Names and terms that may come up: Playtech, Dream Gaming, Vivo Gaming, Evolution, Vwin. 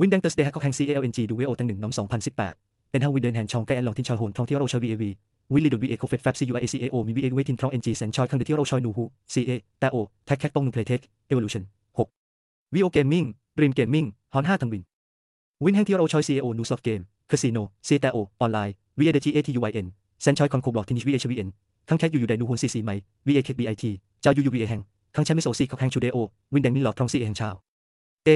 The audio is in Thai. Windows ได้เข้าแข่ง CLNG ดูเวอตั้ง2018เป็นเฮาวิเดินแห่งช่องแกนหลอกทิ้งชอยโหนท่องเที่ยวเราชอยวีเอวีวิลลี่ดูวีเอโคเฟตแฟบซียูไอเอซีเอโอมีวีเอวีทิ้งท่องเอ็นจีเซนชอยครั้งเดียวที่เราชอยหนูหูซีเอแต่โอแท็กแคตตงหนึ่งเพลย์เทคเอเวอร์ลูชั่น6วีโอเกมมิ่งดรีมเกมมิ่งฮอน5ทั้งวินวินแห่งที่เราชอยซีเอโอนูซอฟเกมคาสิโนซีแต่โอออนไลน์วีเอเดจีเอทียูไอเอ็นเซนชอยคอนโคบล็อกทิ้งวีเอชวีเอ็นทั้งแคตอยู่ได้นูหูซีซีไหมวีเอเคบีไอทีเจ้ายูยูวีเอแห่งทั้งแชมเปี้ยนโซซีเขาแข่งชูเดโอวินแดงนี่หลอกท่องซีเอแห่งชาวเอ